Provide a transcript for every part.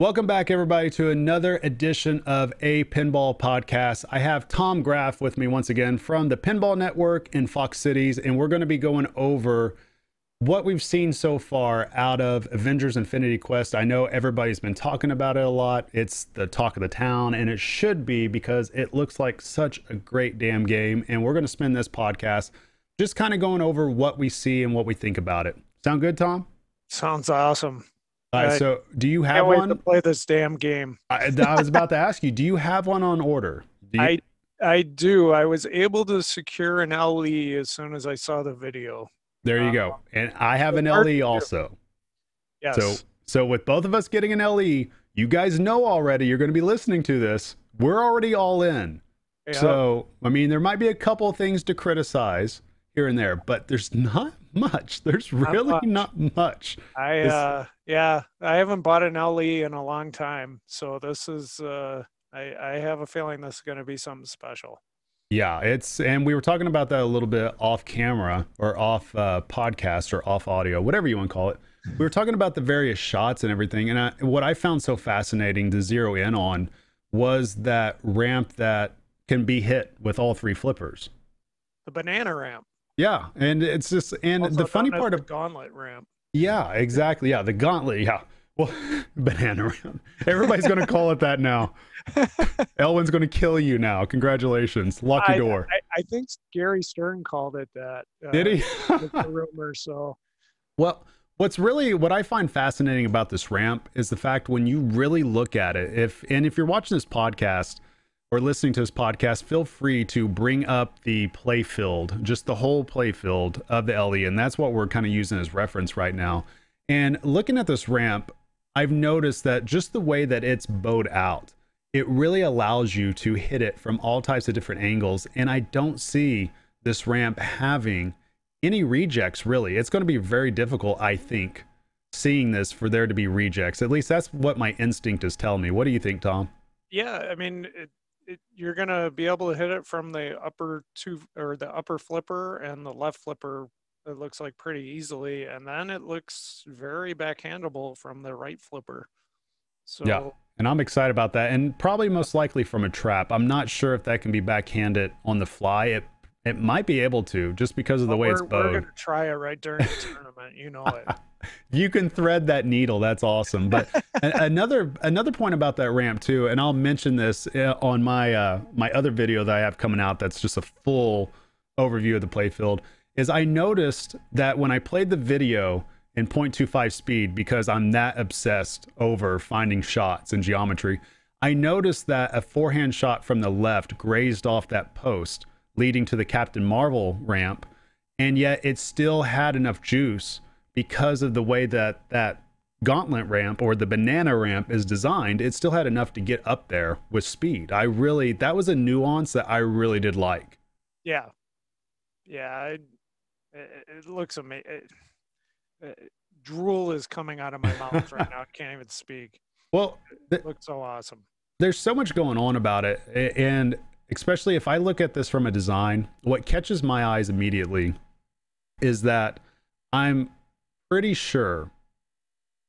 Welcome back, everybody, to another edition of A Pinball Podcast. I have Tom Graff with me once again from the Pinball Network in Fox Cities, and we're going to be going over what we've seen so far out of Avengers Infinity Quest. I know everybody's been talking about it a lot. It's the talk of the town, and it should be because it looks like such a great damn game, and we're going to spend this podcast just kind of going over what we see and what we think about it. Sound good, Tom? Sounds awesome. All right, so do you have one? I can't wait to play this damn game. I was about to ask you, do you have one on order? I do. I was able to secure an LE as soon as I saw the video. There you go. And I have an LE also. Yes. So with both of us getting an LE, you guys know already, you're going to be listening to this. We're already all in. Yep. So, I mean, there might be a couple things to criticize here and there, but there's not much. There's really not much. I haven't bought an LE in a long time, so this is I have a feeling this is going to be something special. Yeah, it's, and we were talking about that a little bit off camera or off podcast or off audio, whatever you want to call it. We were talking about the various shots and everything, and what I found so fascinating to zero in on was that ramp that can be hit with all three flippers. The banana ramp. Yeah, and it's just, and also the funny part of the gauntlet ramp. Yeah, exactly. Yeah, the gauntlet. Yeah, well, banana ramp. Everybody's going to call it that now. Elwin's going to kill you now. Congratulations, lucky door. I think Gary Stern called it that. Did he? The rumor. So, well, what I find fascinating about this ramp is the fact when you really look at it. If you're watching this podcast or listening to this podcast, feel free to bring up the play field, just the whole play field of the LE, and that's what we're kind of using as reference right now. And looking at this ramp, I've noticed that just the way that it's bowed out, it really allows you to hit it from all types of different angles, and I don't see this ramp having any rejects, really. It's going to be very difficult, I think, seeing this for there to be rejects. At least that's what my instinct is telling me. What do you think, Tom? Yeah, I mean, you're going to be able to hit it from the upper flipper and the left flipper, it looks like, pretty easily. And then it looks very backhandable from the right flipper. So yeah, and I'm excited about that. And probably most likely from a trap. I'm not sure if that can be backhanded on the fly. It might be able to, just because of the way it's bowed. We're going to try it right during the tournament. You know it. You can thread that needle. That's awesome. But another point about that ramp too, and I'll mention this on my my other video that I have coming out that's just a full overview of the playfield, is I noticed that when I played the video in 0.25 speed, because I'm that obsessed over finding shots and geometry, I noticed that a forehand shot from the left grazed off that post leading to the Captain Marvel ramp, and yet it still had enough juice because of the way that that gauntlet ramp or the banana ramp is designed. It still had enough to get up there with speed. That was a nuance that I really did like. Yeah. Yeah. It looks amazing. Drool is coming out of my mouth right now. I can't even speak. Well, it looks so awesome. There's so much going on about it. And especially if I look at this from a design, what catches my eyes immediately is that I'm pretty sure,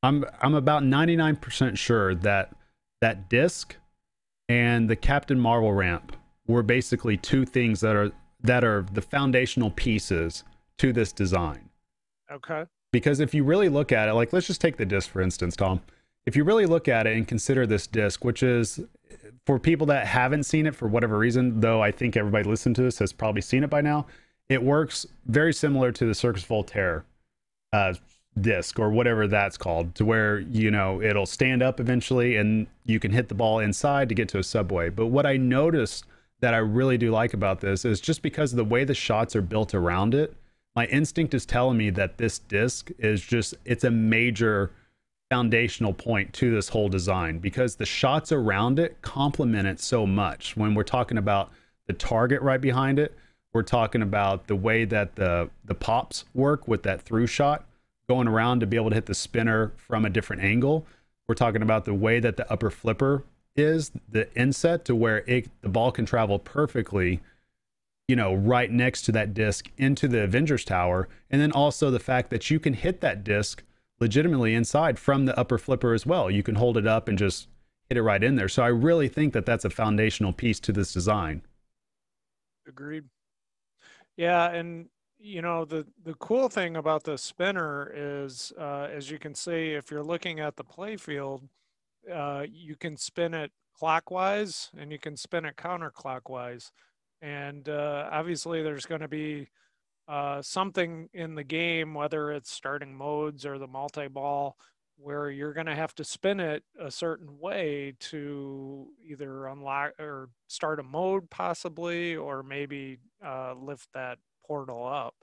I'm about 99% sure that that disc and the Captain Marvel ramp were basically two things that are the foundational pieces to this design. Okay. Because if you really look at it, like, let's just take the disc for instance, Tom. If you really look at it and consider this disc, which is, for people that haven't seen it for whatever reason, though I think everybody listening to this has probably seen it by now, it works very similar to the Circus Voltaire disc or whatever that's called, to where, you know, it'll stand up eventually and you can hit the ball inside to get to a subway. But what I noticed that I really do like about this is just because of the way the shots are built around it, my instinct is telling me that this disc is just, it's a major foundational point to this whole design, because the shots around it complement it so much. When we're talking about the target right behind it, we're talking about the way that the pops work with that through shot going around to be able to hit the spinner from a different angle. We're talking about the way that the upper flipper is, the inset, to where the ball can travel perfectly, you know, right next to that disc into the Avengers Tower. And then also the fact that you can hit that disc legitimately inside from the upper flipper as well. You can hold it up and just hit it right in there. So I really think that that's a foundational piece to this design. Agreed. Yeah, and you know, the cool thing about the spinner is, as you can see, if you're looking at the play field, you can spin it clockwise and you can spin it counterclockwise. And obviously there's going to be something in the game, whether it's starting modes or the multi-ball, where you're going to have to spin it a certain way to either unlock or start a mode possibly, or maybe lift that portal up.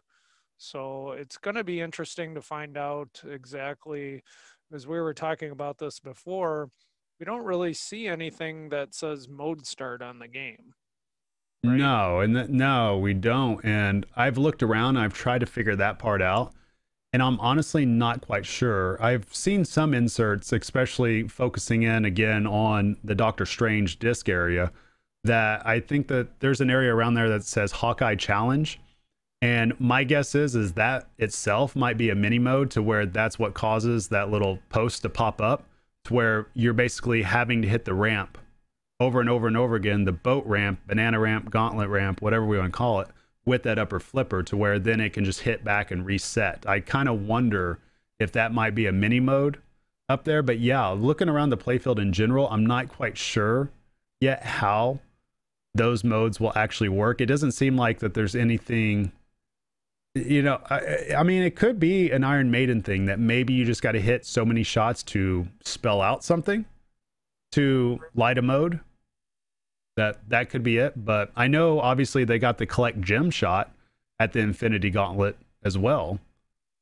So it's going to be interesting to find out exactly, as we were talking about this before, we don't really see anything that says mode start on the game. Right? No, and no, we don't. And I've looked around, I've tried to figure that part out, and I'm honestly not quite sure. I've seen some inserts, especially focusing in again on the Doctor Strange disc area, that I think that there's an area around there that says Hawkeye Challenge. And my guess is that itself might be a mini mode, to where that's what causes that little post to pop up, to where you're basically having to hit the ramp over and over and over again, the boat ramp, banana ramp, gauntlet ramp, whatever we want to call it, with that upper flipper, to where then it can just hit back and reset. I kind of wonder if that might be a mini mode up there. But yeah, looking around the playfield in general, I'm not quite sure yet how those modes will actually work. It doesn't seem like that there's anything... You know, I mean, it could be an Iron Maiden thing that maybe you just got to hit so many shots to spell out something, to light a mode. That could be it. But I know, obviously, they got the collect gem shot at the Infinity Gauntlet as well.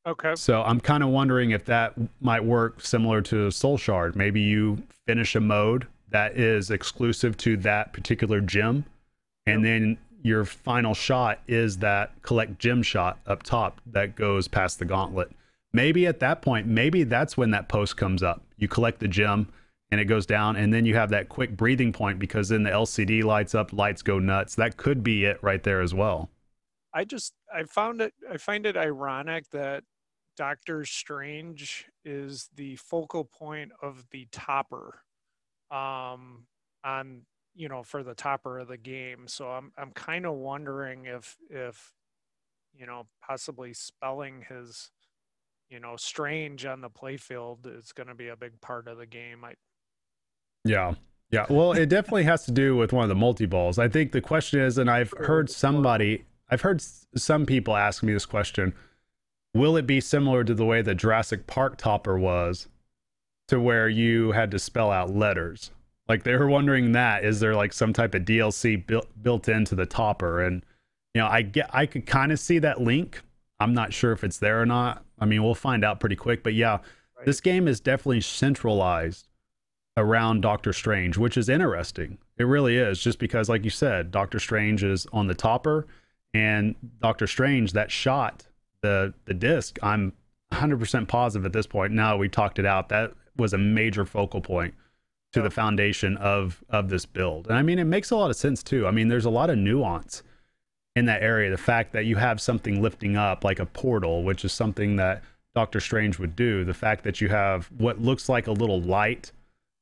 Okay. So I'm kind of wondering if that might work similar to Soul Shard. Maybe you finish a mode that is exclusive to that particular gem, and then your final shot is that collect gem shot up top that goes past the gauntlet. Maybe at that point, maybe that's when that post comes up. You collect the gem and it goes down, and then you have that quick breathing point, because then the LCD lights up, lights go nuts. That could be it right there as well. I find it ironic that Doctor Strange is the focal point of the topper on, you know, for the topper of the game. So I'm kind of wondering if, you know, possibly spelling his, you know, Strange on the playfield is going to be a big part of the game. Yeah. Well, it definitely has to do with one of the multi-balls. I think the question is, and I've heard some people ask me this question, will it be similar to the way the Jurassic Park topper was, to where you had to spell out letters? Like, they were wondering that, is there like some type of DLC built into the topper? And, you know, I could kind of see that link. I'm not sure if it's there or not. I mean, we'll find out pretty quick. But yeah, right. This game is definitely centralized around Doctor Strange, which is interesting. It really is, just because, like you said, Doctor Strange is on the topper, and Doctor Strange, that shot, the disc, I'm 100% positive at this point. Now we talked it out. That was a major focal point to the foundation of this build. And I mean, it makes a lot of sense too. I mean, there's a lot of nuance in that area. The fact that you have something lifting up like a portal, which is something that Doctor Strange would do. The fact that you have what looks like a little light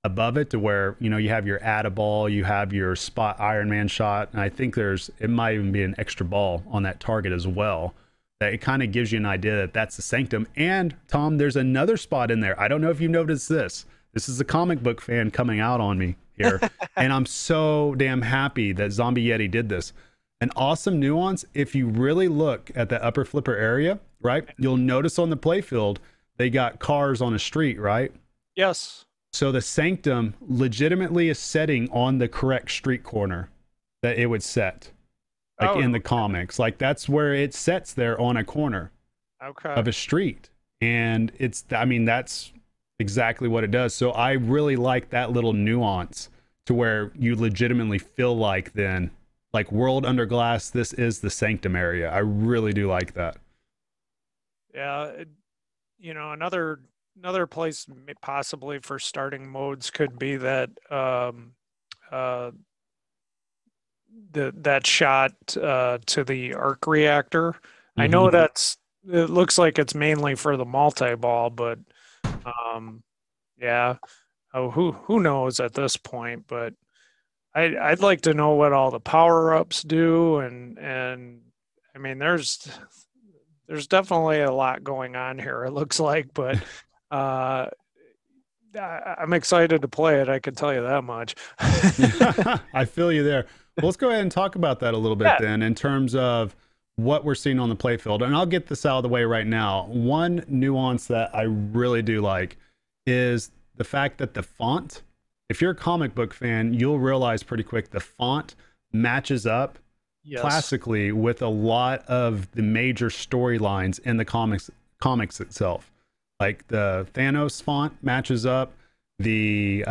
above it, to where, you know, you have your add ball, you have your spot Iron Man shot. And I think it might even be an extra ball on that target as well. That it kind of gives you an idea that that's the sanctum. And Tom, there's another spot in there. I don't know if you noticed this. This is a comic book fan coming out on me here. And I'm so damn happy that Zombie Yeti did this. An awesome nuance, if you really look at the upper flipper area, right? You'll notice on the playfield, they got cars on a street, right? Yes. So the sanctum legitimately is setting on the correct street corner that it would set. Like in the comics. Like, that's where it sets there, on a corner of a street. And it's, I mean, that's exactly what it does. So I really like that little nuance, to where you legitimately feel like then, like World Under Glass, this is the sanctum area. I really do like that. Yeah, you know, another place possibly for starting modes could be that that shot to the arc reactor. Mm-hmm. I know it looks like it's mainly for the multi-ball, but Yeah. Oh, who knows at this point? But I'd like to know what all the power-ups do, and I mean, there's definitely a lot going on here, it looks like, but I'm excited to play it. I can tell you that much. I feel you there. Well, let's go ahead and talk about that a little bit then, in terms of what we're seeing on the playfield. And I'll get this out of the way right now. One nuance that I really do like is the fact that the font, if you're a comic book fan, you'll realize pretty quick the font matches up classically with a lot of the major storylines in the comics itself. Like the Thanos font matches up, the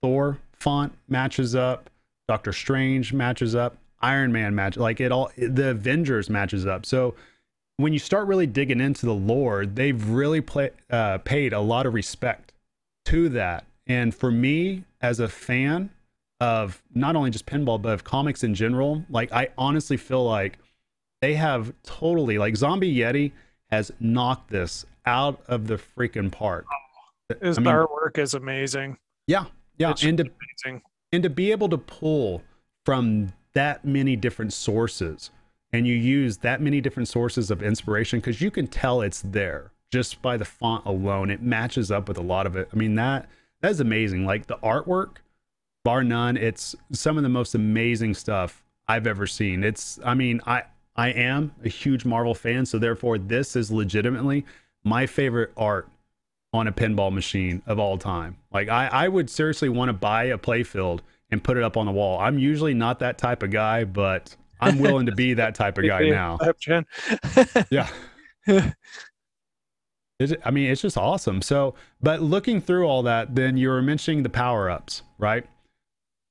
Thor font matches up, Doctor Strange matches up, Iron Man matches, like it all, the Avengers matches up. So when you start really digging into the lore, they've really paid a lot of respect to that. And for me, as a fan of not only just pinball, but of comics in general, like I honestly feel like they have totally, like Zombie Yeti has knocked this out of the freaking park. His artwork is amazing. Yeah. Yeah. And to be able to pull from that many different sources, and you use that many different sources of inspiration, because you can tell it's there just by the font alone. It matches up with a lot of it. I mean, that is amazing. Like the artwork, bar none, it's some of the most amazing stuff I've ever seen. I am a huge Marvel fan, so therefore this is legitimately my favorite art on a pinball machine of all time. Like I would seriously want to buy a playfield and put it up on the wall. I'm usually not that type of guy, but I'm willing to be that type of guy now. Yeah. I mean, it's just awesome. So, but looking through all that, then you were mentioning the power-ups, right?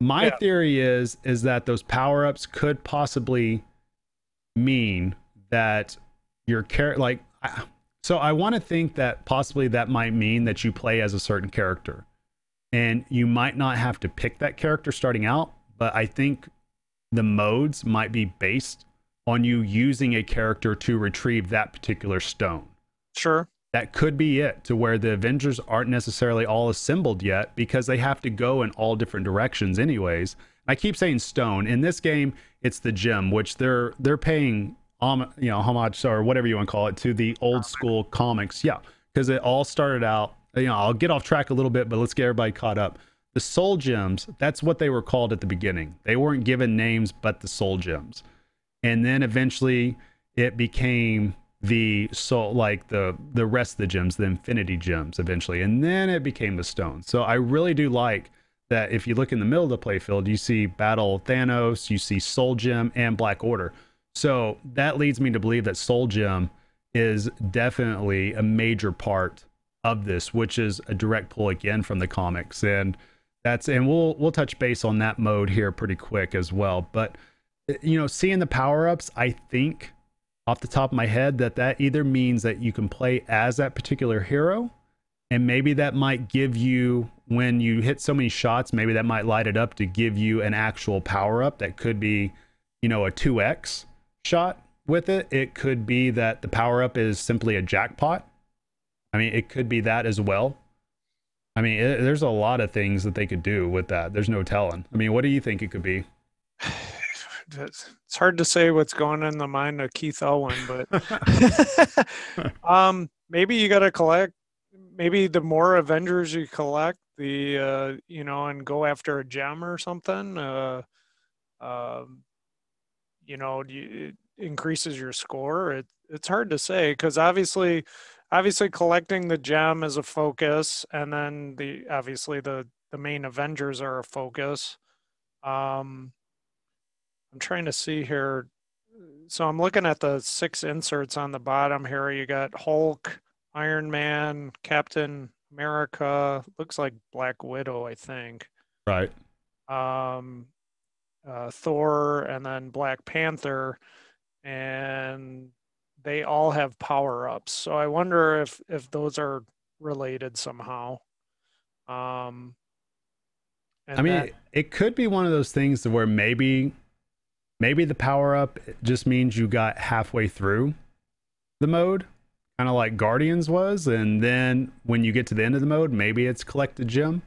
My theory is that those power-ups could possibly mean that your character, like, so I want to think that possibly that might mean that you play as a certain character, and you might not have to pick that character starting out, but I think the modes might be based on you using a character to retrieve that particular stone. Sure. That could be it, to where the Avengers aren't necessarily all assembled yet, because they have to go in all different directions anyways. I keep saying stone. In this game, it's the gem, which they're paying homage, or whatever you want to call it, to the old school comics. Yeah, because it all started out, I'll get off track a little bit, but let's get everybody caught up. The Soul Gems, that's what they were called at the beginning. They weren't given names, but the Soul Gems. And then eventually it became the soul, like the rest of the gems, the Infinity Gems eventually, and then it became the stone. So I really do like that. If you look in the middle of the playfield, you see Battle Thanos, you see Soul Gem and Black Order. So that leads me to believe that Soul Gem is definitely a major part of this, which is a direct pull again from the comics, and we'll touch base on that mode here pretty quick as well. But seeing the power-ups, I think off the top of my head that either means that you can play as that particular hero, and maybe that might give you, when you hit so many shots, maybe that might light it up to give you an actual power-up. That could be a 2x shot with it could be that the power-up is simply a jackpot. I mean, it could be that as well. I mean, there's a lot of things that they could do with that. There's no telling. I mean, what do you think it could be? It's hard to say what's going in the mind of Keith Elwin, but maybe you got to collect. Maybe the more Avengers you collect, and go after a gem or something, it increases your score. It's hard to say, because obviously collecting the gem is a focus, and then the main Avengers are a focus. I'm trying to see here. So I'm looking at the 6 inserts on the bottom here. You got Hulk, Iron Man, Captain America, looks like Black Widow, I think. Right. Thor, and then Black Panther, and they all have power-ups. So I wonder if those are related somehow. It could be one of those things where maybe the power-up just means you got halfway through the mode, kind of like Guardians was, and then when you get to the end of the mode, maybe it's collect a gem.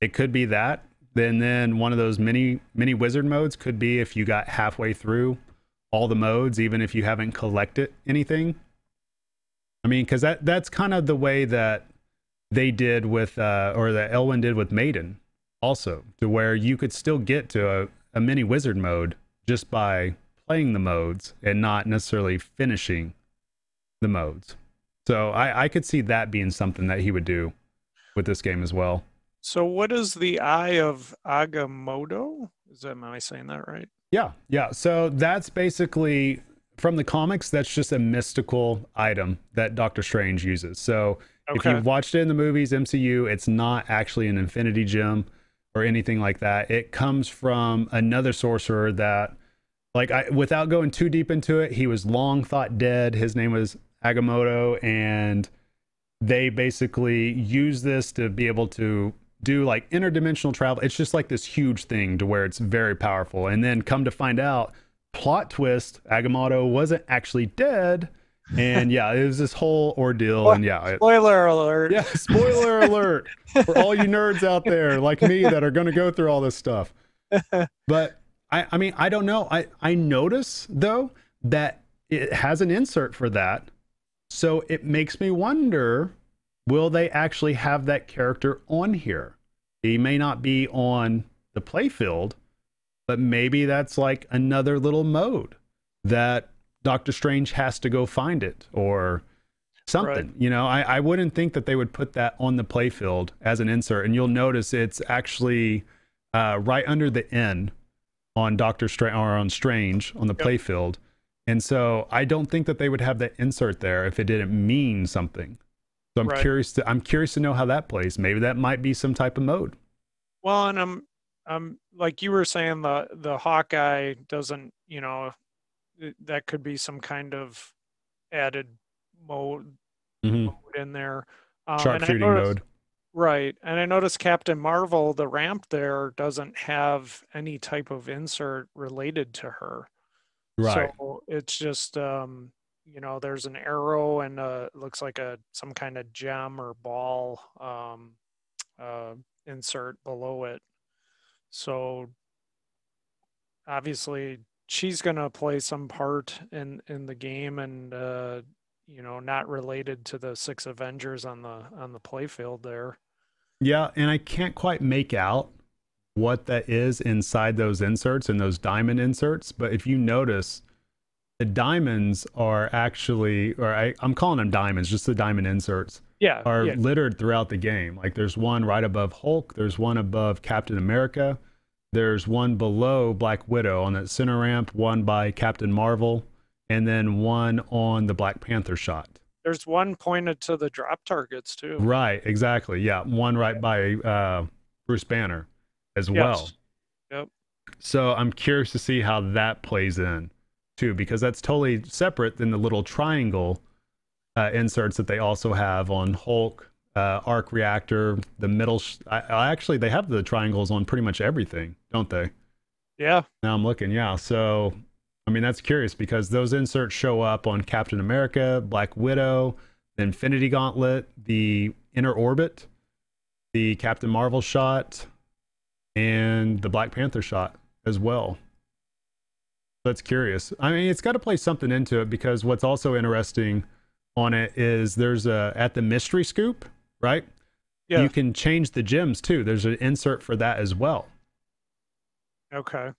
It could be that. Then one of those mini wizard modes could be if you got halfway through all the modes, even if you haven't collected anything. I mean, because that's kind of the way that they did with, or that Elwin did with Maiden also, to where you could still get to a mini wizard mode just by playing the modes and not necessarily finishing the modes. So I could see that being something that he would do with this game as well. So what is the Eye of Agamotto? Am I saying that right? Yeah. So that's basically, from the comics, that's just a mystical item that Doctor Strange uses. So okay. If you've watched it in the movies, MCU, it's not actually an Infinity Gem or anything like that. It comes from another sorcerer that, like, without going too deep into it, he was long thought dead. His name was Agamotto, and they basically use this to be able to do like interdimensional travel. It's just like this huge thing to where it's very powerful. And then come to find out, plot twist, Agamotto wasn't actually dead. And yeah, it was this whole ordeal. And yeah, spoiler alert. Yeah, spoiler alert for all you nerds out there like me that are going to go through all this stuff. But I mean, I don't know. I notice though that it has an insert for that. So it makes me wonder, will they actually have that character on here? He may not be on the playfield, but maybe that's like another little mode that Doctor Strange has to go find it or something. Right. You know, I wouldn't think that they would put that on the playfield as an insert. And you'll notice it's actually right under the N on Doctor Strange, or on Strange on the playfield. And so I don't think that they would have that insert there if it didn't mean something. So I'm curious to know how that plays. Maybe that might be some type of mode. Well, and I'm like you were saying, the Hawkeye doesn't, you know, that could be some kind of added mode in there. Sharpshooting mode. Right. And I noticed Captain Marvel, the ramp there, doesn't have any type of insert related to her. Right. So it's just, you know, there's an arrow and looks like some kind of gem or ball insert below it. So obviously she's going to play some part in the game and, you know, not related to the 6 Avengers on the playfield there. Yeah. And I can't quite make out what that is inside those inserts and those diamond inserts, but if you notice, the diamonds are actually, or I'm calling them diamonds, just the diamond inserts are littered throughout the game. Like there's one right above Hulk, there's one above Captain America, there's one below Black Widow on that center ramp, one by Captain Marvel, and then one on the Black Panther shot. There's one pointed to the drop targets too. Right, exactly. Yeah, one right by Bruce Banner as well. Yep. So I'm curious to see how that plays in too, because that's totally separate than the little triangle inserts that they also have on Hulk, arc reactor, the middle. Actually, they have the triangles on pretty much everything, don't they? Yeah. Now I'm looking. Yeah. So, I mean, that's curious because those inserts show up on Captain America, Black Widow, the Infinity Gauntlet, the Inner Orbit, the Captain Marvel shot, and the Black Panther shot as well. That's curious. I mean, it's got to play something into it, because what's also interesting on it is there's at the mystery scoop, right? Yeah. You can change the gems too. There's an insert for that as well. Okay.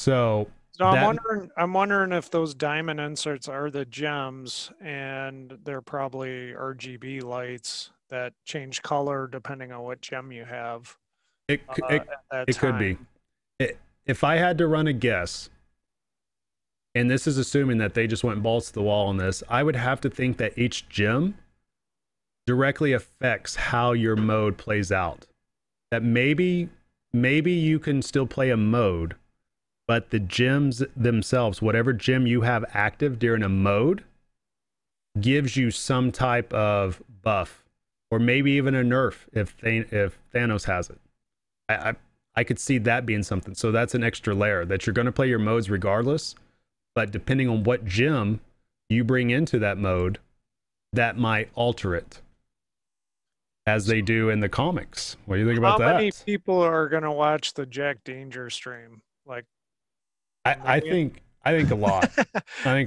So I'm wondering if those diamond inserts are the gems, and they're probably RGB lights that change color depending on what gem you have. It could be. If I had to run a guess, and this is assuming that they just went balls to the wall on this, I would have to think that each gem directly affects how your mode plays out. That maybe you can still play a mode, but the gems themselves, whatever gem you have active during a mode, gives you some type of buff, or maybe even a nerf if Thanos has it. I could see that being something. So that's an extra layer that you're going to play your modes regardless, but depending on what gem you bring into that mode, that might alter it, as they do in the comics. What do you think about that? How many people are going to watch the Jack Danger stream? Like, I think a lot. On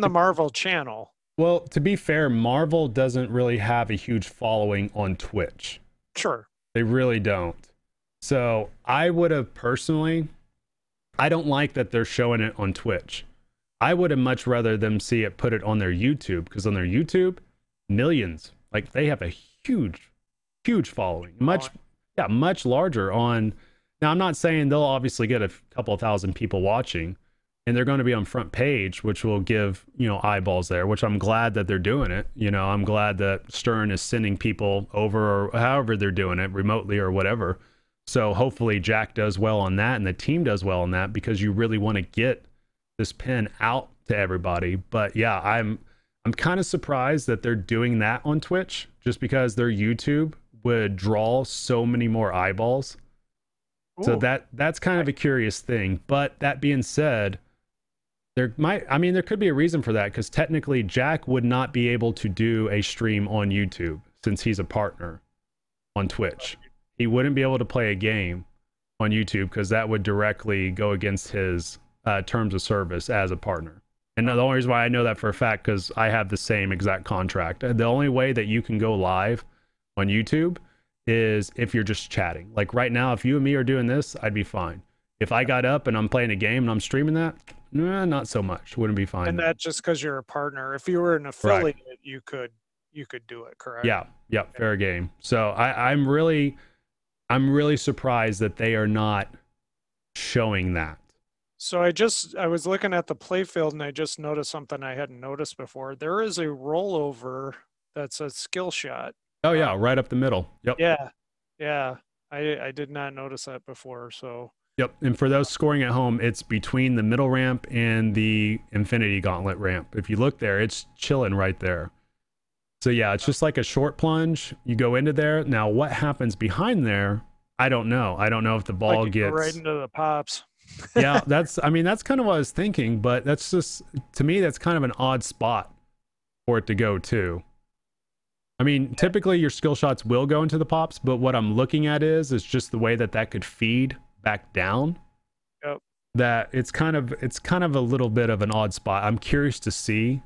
the Marvel channel. Well, to be fair, Marvel doesn't really have a huge following on Twitch. Sure. They really don't. So I would have personally, I don't like that they're showing it on Twitch. I would have much rather them see it, put it on their YouTube, because on their YouTube, millions, like they have a huge, huge following, much larger on. Now, I'm not saying they'll obviously get a couple thousand people watching, and they're going to be on front page, which will give, eyeballs there, which I'm glad that they're doing it. I'm glad that Stern is sending people over, or however they're doing it, remotely or whatever. So hopefully Jack does well on that and the team does well on that, because you really want to get this pin out to everybody. But yeah, I'm kind of surprised that they're doing that on Twitch, just because their YouTube would draw so many more eyeballs. Ooh. So that's kind of a curious thing. But that being said, there could be a reason for that, because technically Jack would not be able to do a stream on YouTube since he's a partner on Twitch. He wouldn't be able to play a game on YouTube because that would directly go against his terms of service as a partner. And the only reason why I know that for a fact, because I have the same exact contract. The only way that you can go live on YouTube is if you're just chatting. Like right now, if you and me are doing this, I'd be fine. If I got up and I'm playing a game and I'm streaming that, not so much. Wouldn't be fine. And that's just because you're a partner. If you were an affiliate, right, you could do it, correct? Yeah, fair game. So I'm really surprised that they are not showing that. So I was looking at the playfield and I just noticed something I hadn't noticed before. There is a rollover that's a skill shot. Oh yeah, right up the middle. Yep. Yeah. I did not notice that before. So. Yep. And for those scoring at home, it's between the middle ramp and the Infinity Gauntlet ramp. If you look there, it's chilling right there. So yeah, it's just like a short plunge. You go into there. Now what happens behind there? I don't know. I don't know if the ball gets right into the pops. Yeah, that's kind of what I was thinking, but that's just, to me, that's kind of an odd spot for it to go to. I mean, typically your skill shots will go into the pops, but what I'm looking at is just the way that could feed back down. Yep. That it's kind of a little bit of an odd spot. I'm curious to see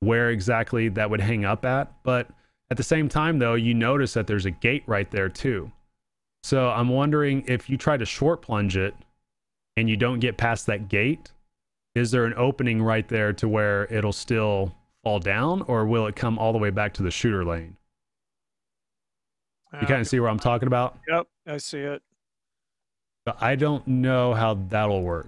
where exactly that would hang up at, but at the same time though, you notice that there's a gate right there too. So I'm wondering if you try to short plunge it and you don't get past that gate, is there an opening right there to where it'll still fall down, or will it come all the way back to the shooter lane? You kind of see where I'm talking about? Yep, I see it. But I don't know how that'll work.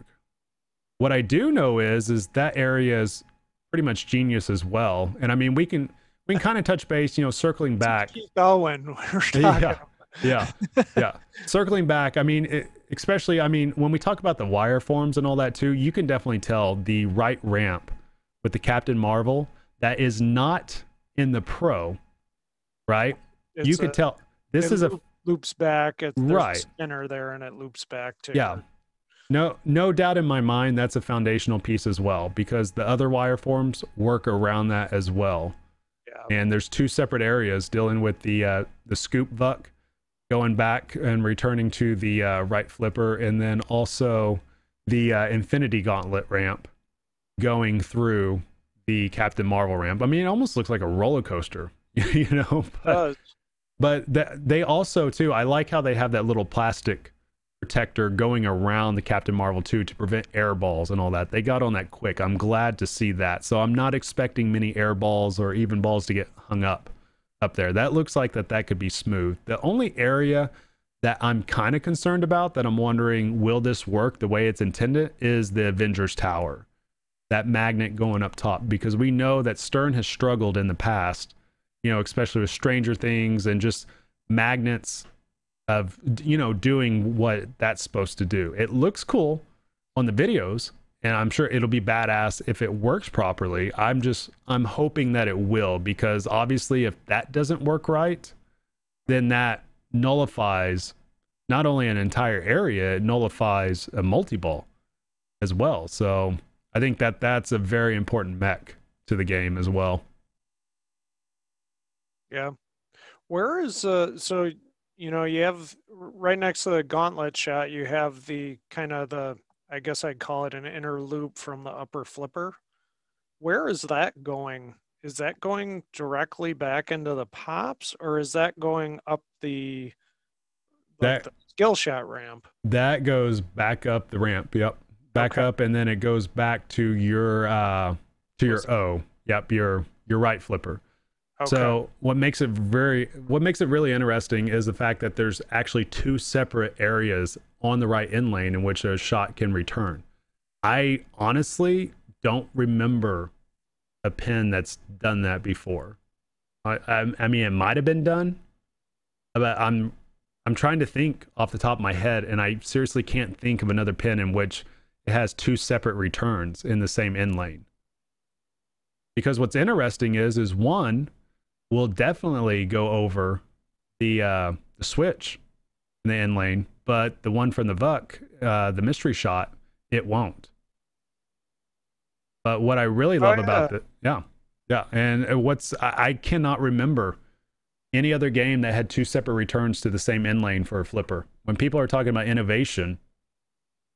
What I do know is that area is pretty much genius as well. And I mean, we can kind of touch base, circling back. Keep going. Yeah. Circling back, I mean, when we talk about the wire forms and all that too, you can definitely tell the right ramp with the Captain Marvel that is not in the Pro, right? You could tell this is a loops back. It's right spinner there, and it loops back too. Yeah, no doubt in my mind that's a foundational piece as well, because the other wire forms work around that as well. Yeah. And there's two separate areas dealing with the scoop vuck, going back and returning to the right flipper, and then also the Infinity Gauntlet ramp going through the Captain Marvel ramp. I mean, it almost looks like a roller coaster, But they also too, I like how they have that little plastic protector going around the Captain Marvel too to prevent air balls and all that. They got on that quick. I'm glad to see that. So I'm not expecting many air balls or even balls to get hung up there. That looks like that could be smooth. The only area that I'm kind of concerned about, that I'm wondering will this work the way it's intended, is the Avengers Tower, that magnet going up top, because we know that Stern has struggled in the past, especially with Stranger Things and just magnets of doing what that's supposed to do. It looks cool on the videos, and I'm sure it'll be badass if it works properly. I'm hoping that it will, because obviously if that doesn't work right, then that nullifies not only an entire area, it nullifies a multi-ball as well. So I think that's a very important mech to the game as well. Yeah. Where is so, you know, you have right next to the gauntlet shot, you have the kind of the, I guess I'd call it an inner loop from the upper flipper. Where is that going? Is that going directly back into the pops, or is that going up the, like, that, the skill shot ramp? That goes back up the ramp. Yep. Back okay. up. And then it goes back to your O. Yep. Your right flipper. Okay. So what makes it really interesting is the fact that there's actually two separate areas on the right end lane in which a shot can return. I honestly don't remember a pin that's done that before. I mean, it might have been done, but I'm trying to think off the top of my head, and I seriously can't think of another pin in which it has two separate returns in the same end lane. Because what's interesting is one will definitely go over the switch in the end lane, but the one from the Vuck, the mystery shot, it won't. But what I really love about it, and I cannot remember any other game that had two separate returns to the same end lane for a flipper. When people are talking about innovation,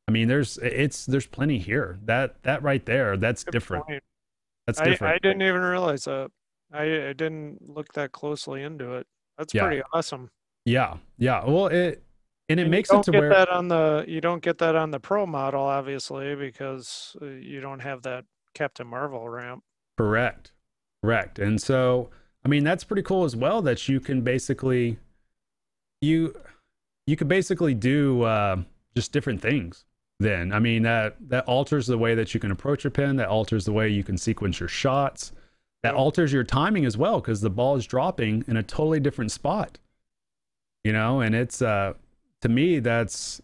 I mean, there's plenty here. That right there, that's good different. Point. That's different. I didn't even realize that. I didn't look that closely into it. That's pretty awesome. Yeah, yeah. Well, it makes it to where you don't get that on the Pro model, obviously, because you don't have that Captain Marvel ramp. Correct. And so, I mean, that's pretty cool as well, that you can basically you could basically do just different things. Then, I mean, that alters the way that you can approach your pin, that alters the way you can sequence your shots, that alters your timing as well, because the ball is dropping in a totally different spot, you know. And it's to me, that's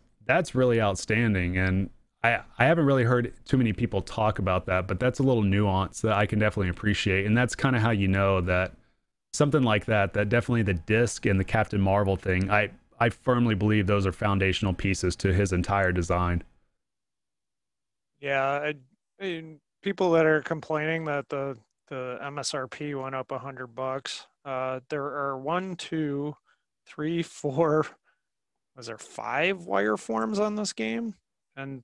really outstanding, and I haven't really heard too many people talk about that, but that's a little nuance that I can definitely appreciate, and that's kind of how you know that something like that definitely the disc and the Captain Marvel thing, I firmly believe those are foundational pieces to his entire design. Yeah, people that are complaining that the MSRP went up $100. There are 1, 2, 3, 4. Was there 5 wire forms on this game? And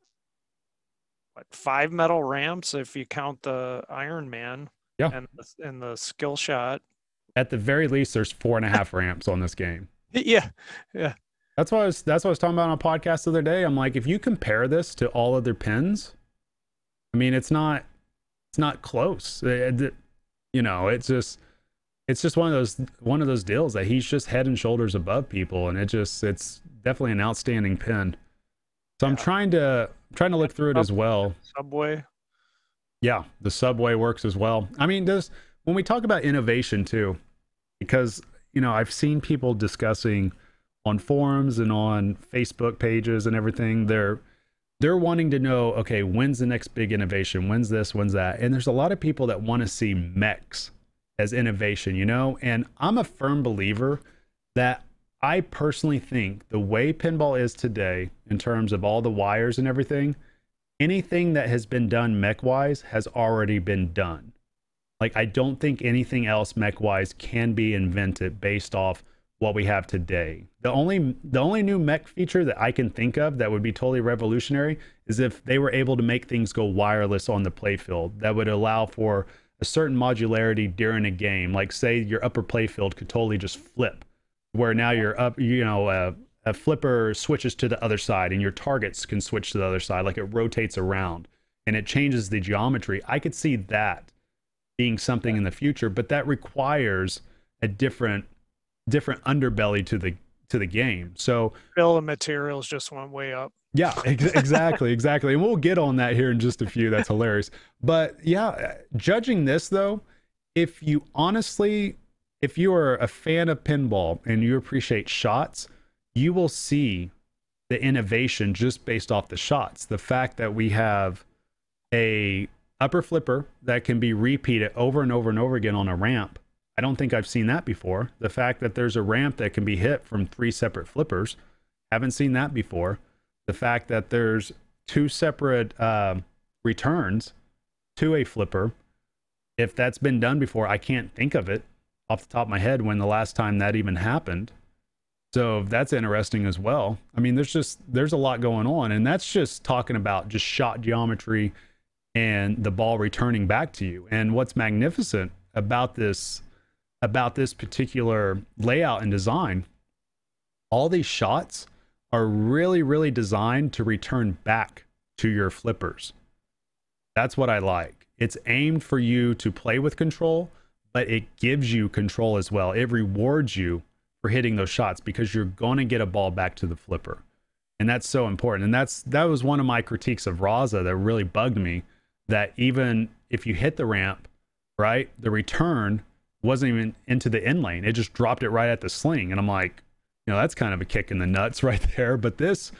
what, 5 metal ramps if you count the Iron Man and the skill shot. At the very least, there's 4.5 ramps on this game. Yeah. That's what I was talking about on a podcast the other day. I'm like, if you compare this to all other pins, I mean, it's not close. You know, it's just one of those deals that he's just head and shoulders above people, and it's definitely an outstanding pin. So yeah. I'm trying to look through it as well. Subway. Yeah, the Subway works as well. I mean, when we talk about innovation too, because you know, I've seen people discussing on forums and on Facebook pages and everything, they're wanting to know, okay, when's the next big innovation? When's this? When's that? And there's a lot of people that want to see mechs as innovation, you know? And I'm a firm believer that I personally think the way pinball is today in terms of all the wires and everything, anything that has been done mech-wise has already been done. Like, I don't think anything else mech-wise can be invented based off what we have today. The only new mech feature that I can think of that would be totally revolutionary is if they were able to make things go wireless on the playfield. That would allow for a certain modularity during a game. Like, say your upper playfield could totally just flip, where now you're up, you know, a flipper switches to the other side, and your targets can switch to the other side. Like, it rotates around and it changes the geometry. I could see that being something in the future, but that requires a different underbelly to the game. So bill of materials just went way up. Yeah, exactly. And we'll get on that here in just a few. That's hilarious. But yeah, judging this though, if you are a fan of pinball and you appreciate shots, you will see the innovation just based off the shots. The fact that we have a upper flipper that can be repeated over and over and over again on a ramp. I don't think I've seen that before. The fact that there's a ramp that can be hit from 3 separate flippers, haven't seen that before. The fact that there's 2 separate returns to a flipper, if that's been done before, I can't think of it off the top of my head when the last time that even happened. So that's interesting as well. I mean, there's a lot going on, and that's just talking about just shot geometry and the ball returning back to you. And what's magnificent about this particular layout and design, all these shots are really, really designed to return back to your flippers. That's what I like. It's aimed for you to play with control, but it gives you control as well. It rewards you for hitting those shots because you're going to get a ball back to the flipper. And that's so important. And that was one of my critiques of Raza that really bugged me, that even if you hit the ramp, right, the return wasn't even into the in lane. It just dropped it right at the sling. And I'm like, you know, that's kind of a kick in the nuts right there. But this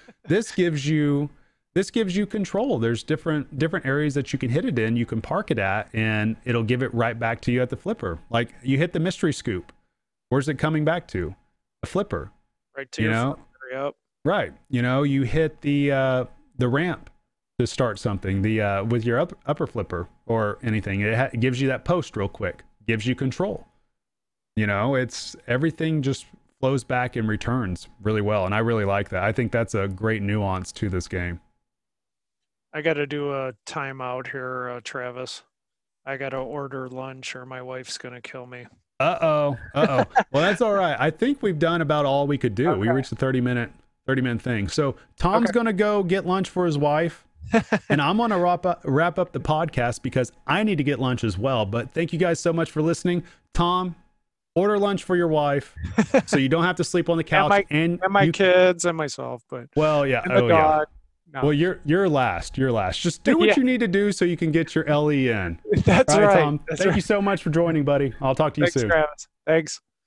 gives you control. There's different areas that you can hit it in. You can park it at, and it'll give it right back to you at the flipper. Like you hit the mystery scoop. Where's it coming back to? The flipper. Right to your flipper, yep. Right. You know, you hit the ramp to start something, with your upper flipper or anything. It gives you that post real quick. Gives you control. You know, it's everything just flows back and returns really well, and I really like that. I think that's a great nuance to this game. I got to do a timeout here, Travis. I got to order lunch or my wife's going to kill me. Uh-oh. Well, that's all right. I think we've done about all we could do. Okay. We reached the 30-minute thing. So Tom's going to go get lunch for his wife, and I'm going to wrap up the podcast because I need to get lunch as well. But thank you guys so much for listening. Tom, order lunch for your wife so you don't have to sleep on the couch. and my kids and myself. But well, yeah. And the dog. Yeah. No. Well, you're last. You're last. Just do what you need to do so you can get your LE in. That's right, Tom. Thank you so much for joining, buddy. I'll talk to you soon. Thanks, Travis. Thanks.